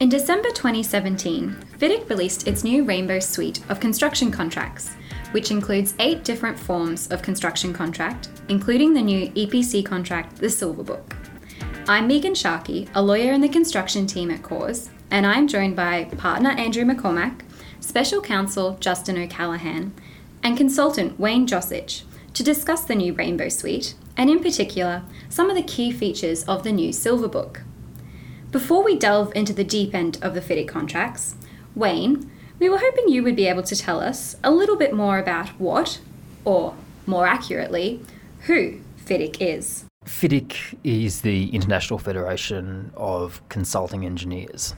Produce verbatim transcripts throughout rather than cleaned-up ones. In December twenty seventeen, FIDIC released its new Rainbow Suite of construction contracts, which includes eight different forms of construction contract, including the new E P C contract, the Silver Book. I'm Megan Sharkey, a lawyer in the construction team at Corrs, and I'm joined by partner Andrew McCormack, special counsel Justin O'Callaghan, and consultant Wayne Josich to discuss the new Rainbow Suite, and in particular, some of the key features of the new Silver Book. Before we delve into the deep end of the FIDIC contracts, Wayne, we were hoping you would be able to tell us a little bit more about what, or more accurately, who FIDIC is. FIDIC is the International Federation of Consulting Engineers.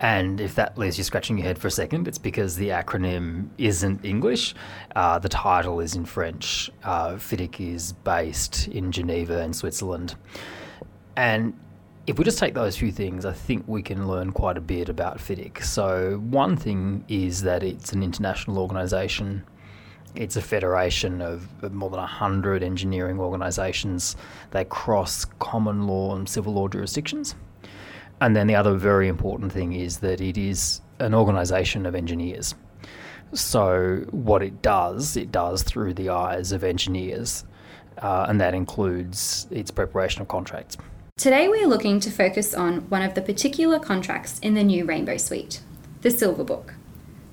And if that leaves you scratching your head for a second, it's because the acronym isn't English. Uh, the title is in French. Uh, FIDIC is based in Geneva and Switzerland. And if we just take those few things, I think we can learn quite a bit about FIDIC. So one thing is that it's an international organisation. It's a federation of more than one hundred engineering organisations. They cross common law and civil law jurisdictions. And then the other very important thing is that it is an organisation of engineers. So what it does, it does through the eyes of engineers, uh, and that includes its preparation of contracts. Today we are looking to focus on one of the particular contracts in the new Rainbow Suite, the Silver Book.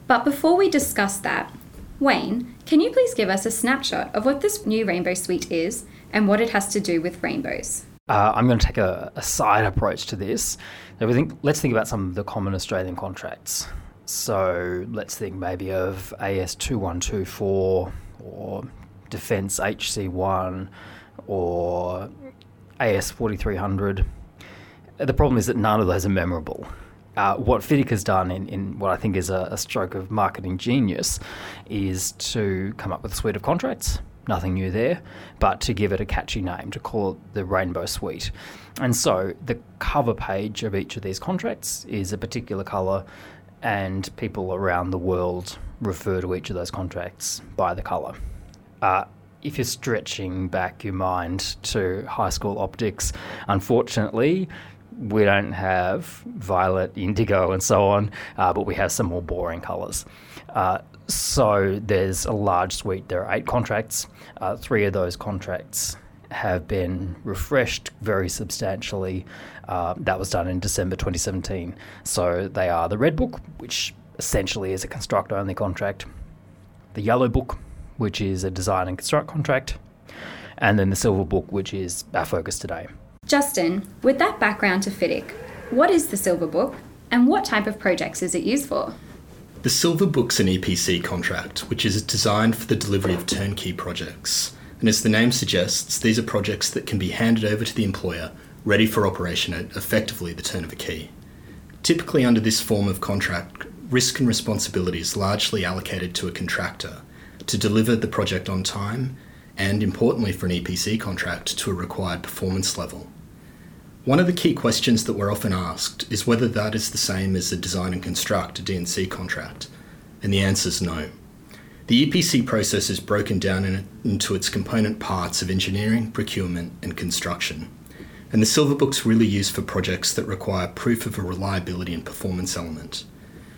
But before we discuss that, Wayne, can you please give us a snapshot of what this new Rainbow Suite is and what it has to do with rainbows? Uh, I'm going to take a, a side approach to this. So we think, let's think about some of the common Australian contracts. So let's think maybe of A S twenty-one twenty-four or Defence H C one or A S forty-three hundred. The problem is that none of those are memorable. Uh, what FIDIC has done in, in what I think is a, a stroke of marketing genius is to come up with a suite of contracts. Nothing new there, but to give it a catchy name, to call it the Rainbow Suite. And so the cover page of each of these contracts is a particular colour, and people around the world refer to each of those contracts by the colour. Uh, if you're stretching back your mind to high school optics, unfortunately, we don't have violet, indigo and so on, uh, but we have some more boring colours. Uh, So there's a large suite. There are eight contracts. Uh, three of those contracts have been refreshed very substantially. Uh, that was done in December twenty seventeen. So they are the Red Book, which essentially is a construct-only contract, the Yellow Book, which is a design and construct contract, and then the Silver Book, which is our focus today. Justin, with that background to FIDIC, what is the Silver Book and what type of projects is it used for? The Silver Book's an E P C contract, which is designed for the delivery of turnkey projects. And as the name suggests, these are projects that can be handed over to the employer, ready for operation at effectively the turn of a key. Typically under this form of contract, risk and responsibility is largely allocated to a contractor to deliver the project on time and, importantly for an E P C contract, to a required performance level. One of the key questions that we're often asked is whether that is the same as a design and construct, a D and C contract, and the answer is no. The E P C process is broken down in, into its component parts of engineering, procurement, and construction. And the Silver Book's really used for projects that require proof of a reliability and performance element.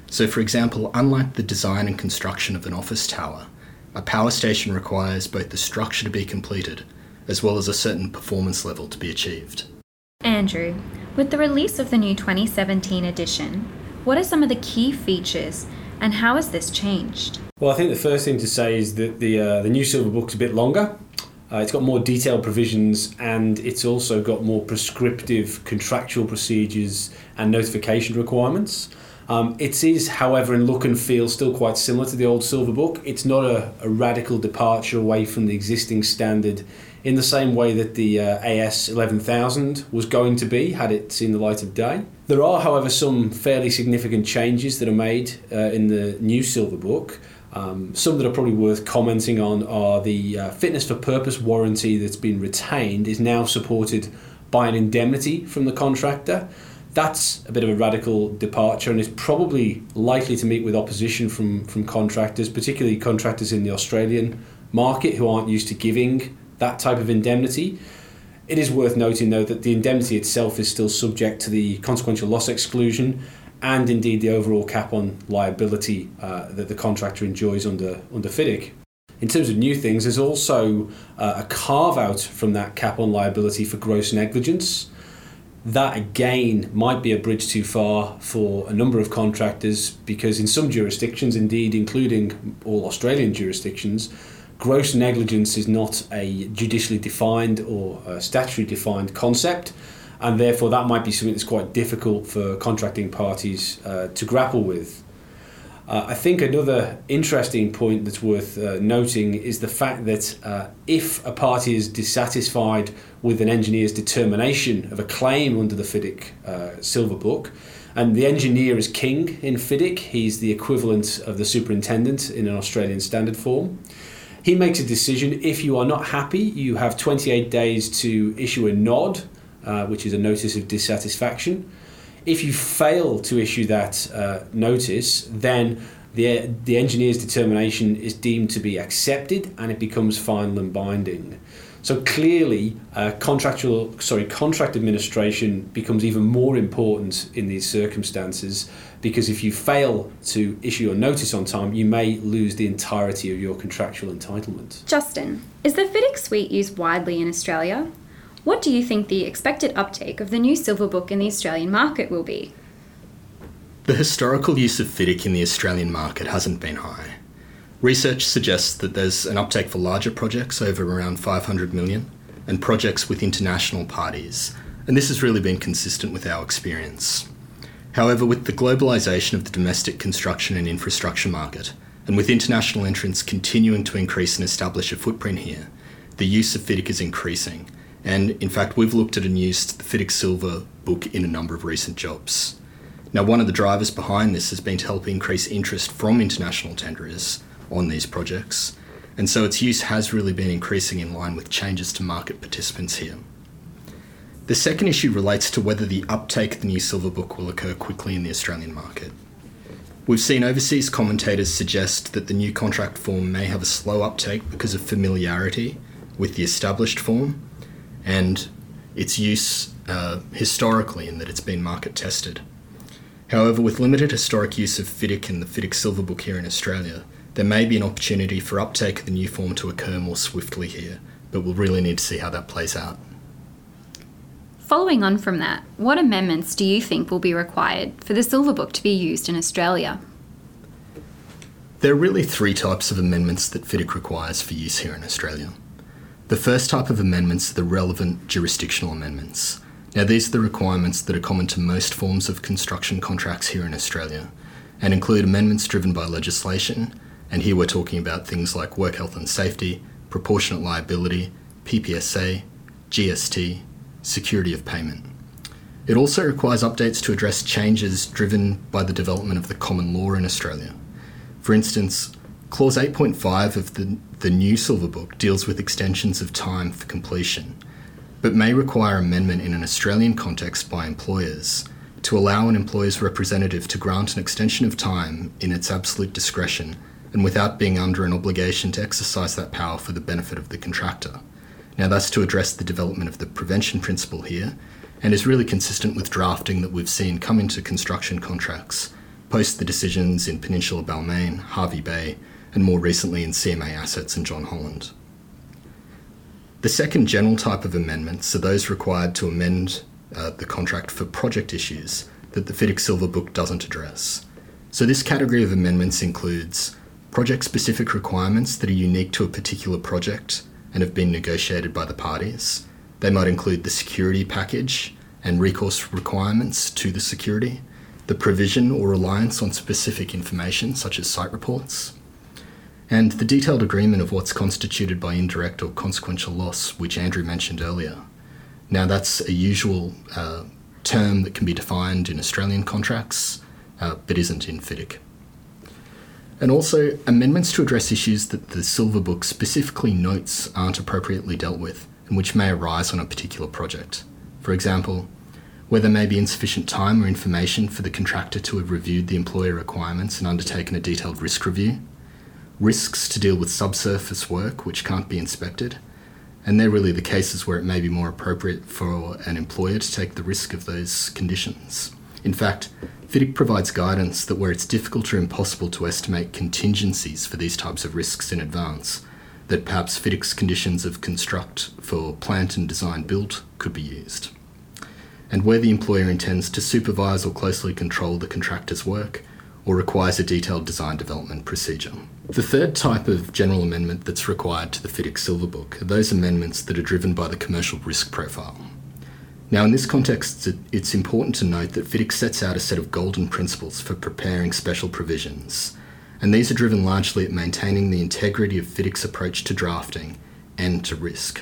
So for example, unlike the design and construction of an office tower, a power station requires both the structure to be completed, as well as a certain performance level to be achieved. Andrew, with the release of the new twenty seventeen edition, what are some of the key features and how has this changed? Well, I think the first thing to say is that the uh, the new Silver Book's a bit longer. Uh, it's got more detailed provisions and it's also got more prescriptive contractual procedures and notification requirements. Um, it is, however, in look and feel still quite similar to the old Silver Book. It's not a, a radical departure away from the existing standard in the same way that the uh, A S eleven thousand was going to be, had it seen the light of day. There are, however, some fairly significant changes that are made uh, in the new Silver Book. Um, some that are probably worth commenting on are the uh, fitness for purpose warranty that's been retained is now supported by an indemnity from the contractor. That's a bit of a radical departure and is probably likely to meet with opposition from, from contractors, particularly contractors in the Australian market who aren't used to giving that type of indemnity. It is worth noting, though, that the indemnity itself is still subject to the consequential loss exclusion and indeed the overall cap on liability uh, that the contractor enjoys under, under FIDIC. In terms of new things, there's also uh, a carve-out from that cap on liability for gross negligence. That, again, might be a bridge too far for a number of contractors because in some jurisdictions, indeed, including all Australian jurisdictions, gross negligence is not a judicially defined or statutory defined concept, and therefore that might be something that's quite difficult for contracting parties uh, to grapple with. Uh, I think another interesting point that's worth uh, noting is the fact that uh, if a party is dissatisfied with an engineer's determination of a claim under the FIDIC uh, Silver Book, and the engineer is king in FIDIC, he's the equivalent of the superintendent in an Australian standard form, he makes a decision. If you are not happy, you have twenty-eight days to issue a nod, uh, which is a notice of dissatisfaction. If you fail to issue that uh, notice, then the the engineer's determination is deemed to be accepted and it becomes final and binding. So clearly, uh, contractual sorry contract administration becomes even more important in these circumstances, because if you fail to issue your notice on time, you may lose the entirety of your contractual entitlement. Justin, is the FIDIC suite used widely in Australia? What do you think the expected uptake of the new Silver Book in the Australian market will be? The historical use of FIDIC in the Australian market hasn't been high. Research suggests that there's an uptake for larger projects over around five hundred million and projects with international parties, and this has really been consistent with our experience. However, with the globalisation of the domestic construction and infrastructure market, and with international entrants continuing to increase and establish a footprint here, the use of FIDIC is increasing, and in fact we've looked at and used the FIDIC Silver Book in a number of recent jobs. Now, one of the drivers behind this has been to help increase interest from international tenderers on these projects, and so its use has really been increasing in line with changes to market participants here. The second issue relates to whether the uptake of the new Silver Book will occur quickly in the Australian market. We've seen overseas commentators suggest that the new contract form may have a slow uptake because of familiarity with the established form and its use uh, historically, in that it's been market tested. However, with limited historic use of FIDIC and the FIDIC Silver Book here in Australia, there may be an opportunity for uptake of the new form to occur more swiftly here, but we'll really need to see how that plays out. Following on from that, what amendments do you think will be required for the Silver Book to be used in Australia? There are really three types of amendments that FIDIC requires for use here in Australia. The first type of amendments are the relevant jurisdictional amendments. Now, these are the requirements that are common to most forms of construction contracts here in Australia, and include amendments driven by legislation, and here we're talking about things like work health and safety, proportionate liability, P P S A, G S T, security of payment. It also requires updates to address changes driven by the development of the common law in Australia. For instance, clause eight point five of the, the new Silver Book deals with extensions of time for completion, but may require amendment in an Australian context by employers to allow an employer's representative to grant an extension of time in its absolute discretion and without being under an obligation to exercise that power for the benefit of the contractor. Now, that's to address the development of the prevention principle here, and is really consistent with drafting that we've seen come into construction contracts post the decisions in Peninsula Balmain, Harvey Bay, and more recently in C M A Assets and John Holland. The second general type of amendments are those required to amend Uh, the contract for project issues that the FIDIC Silver Book doesn't address. So this category of amendments includes project-specific requirements that are unique to a particular project and have been negotiated by the parties. They might include the security package and recourse requirements to the security, the provision or reliance on specific information such as site reports, and the detailed agreement of what's constituted by indirect or consequential loss, which Andrew mentioned earlier. Now, that's a usual uh, term that can be defined in Australian contracts, uh, but isn't in FIDIC. And also, amendments to address issues that the Silver Book specifically notes aren't appropriately dealt with, and which may arise on a particular project. For example, where there may be insufficient time or information for the contractor to have reviewed the employer requirements and undertaken a detailed risk review, risks to deal with subsurface work which can't be inspected, And they're really the cases where it may be more appropriate for an employer to take the risk of those conditions. In fact, FIDIC provides guidance that where it's difficult or impossible to estimate contingencies for these types of risks in advance, that perhaps FIDIC's conditions of construct for plant and design build could be used. And where the employer intends to supervise or closely control the contractor's work, or requires a detailed design development procedure. The third type of general amendment that's required to the FIDIC Silver Book are those amendments that are driven by the commercial risk profile. Now, in this context, it's important to note that FIDIC sets out a set of golden principles for preparing special provisions, and these are driven largely at maintaining the integrity of FIDIC's approach to drafting and to risk.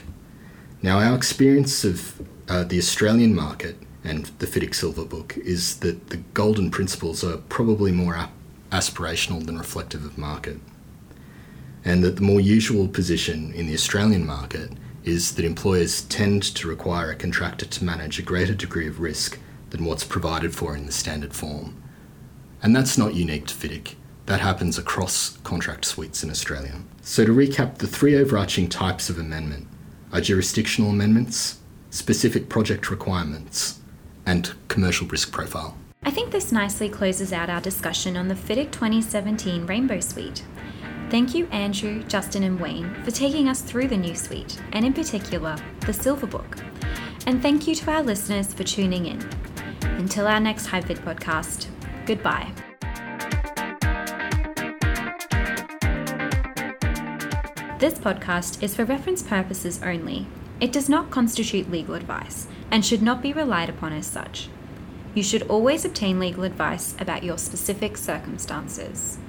Now, our experience of uh, the Australian market and the FIDIC Silver Book is that the golden principles are probably more aspirational than reflective of market, and that the more usual position in the Australian market is that employers tend to require a contractor to manage a greater degree of risk than what's provided for in the standard form. And that's not unique to FIDIC. That happens across contract suites in Australia. So to recap, the three overarching types of amendment are jurisdictional amendments, specific project requirements, and commercial risk profile. I think this nicely closes out our discussion on the FIDIC twenty seventeen Rainbow Suite. Thank you, Andrew, Justin and Wayne, for taking us through the new suite, and in particular, the Silver Book. And thank you to our listeners for tuning in. Until our next HiFID podcast, goodbye. This podcast is for reference purposes only. It does not constitute legal advice and should not be relied upon as such. You should always obtain legal advice about your specific circumstances.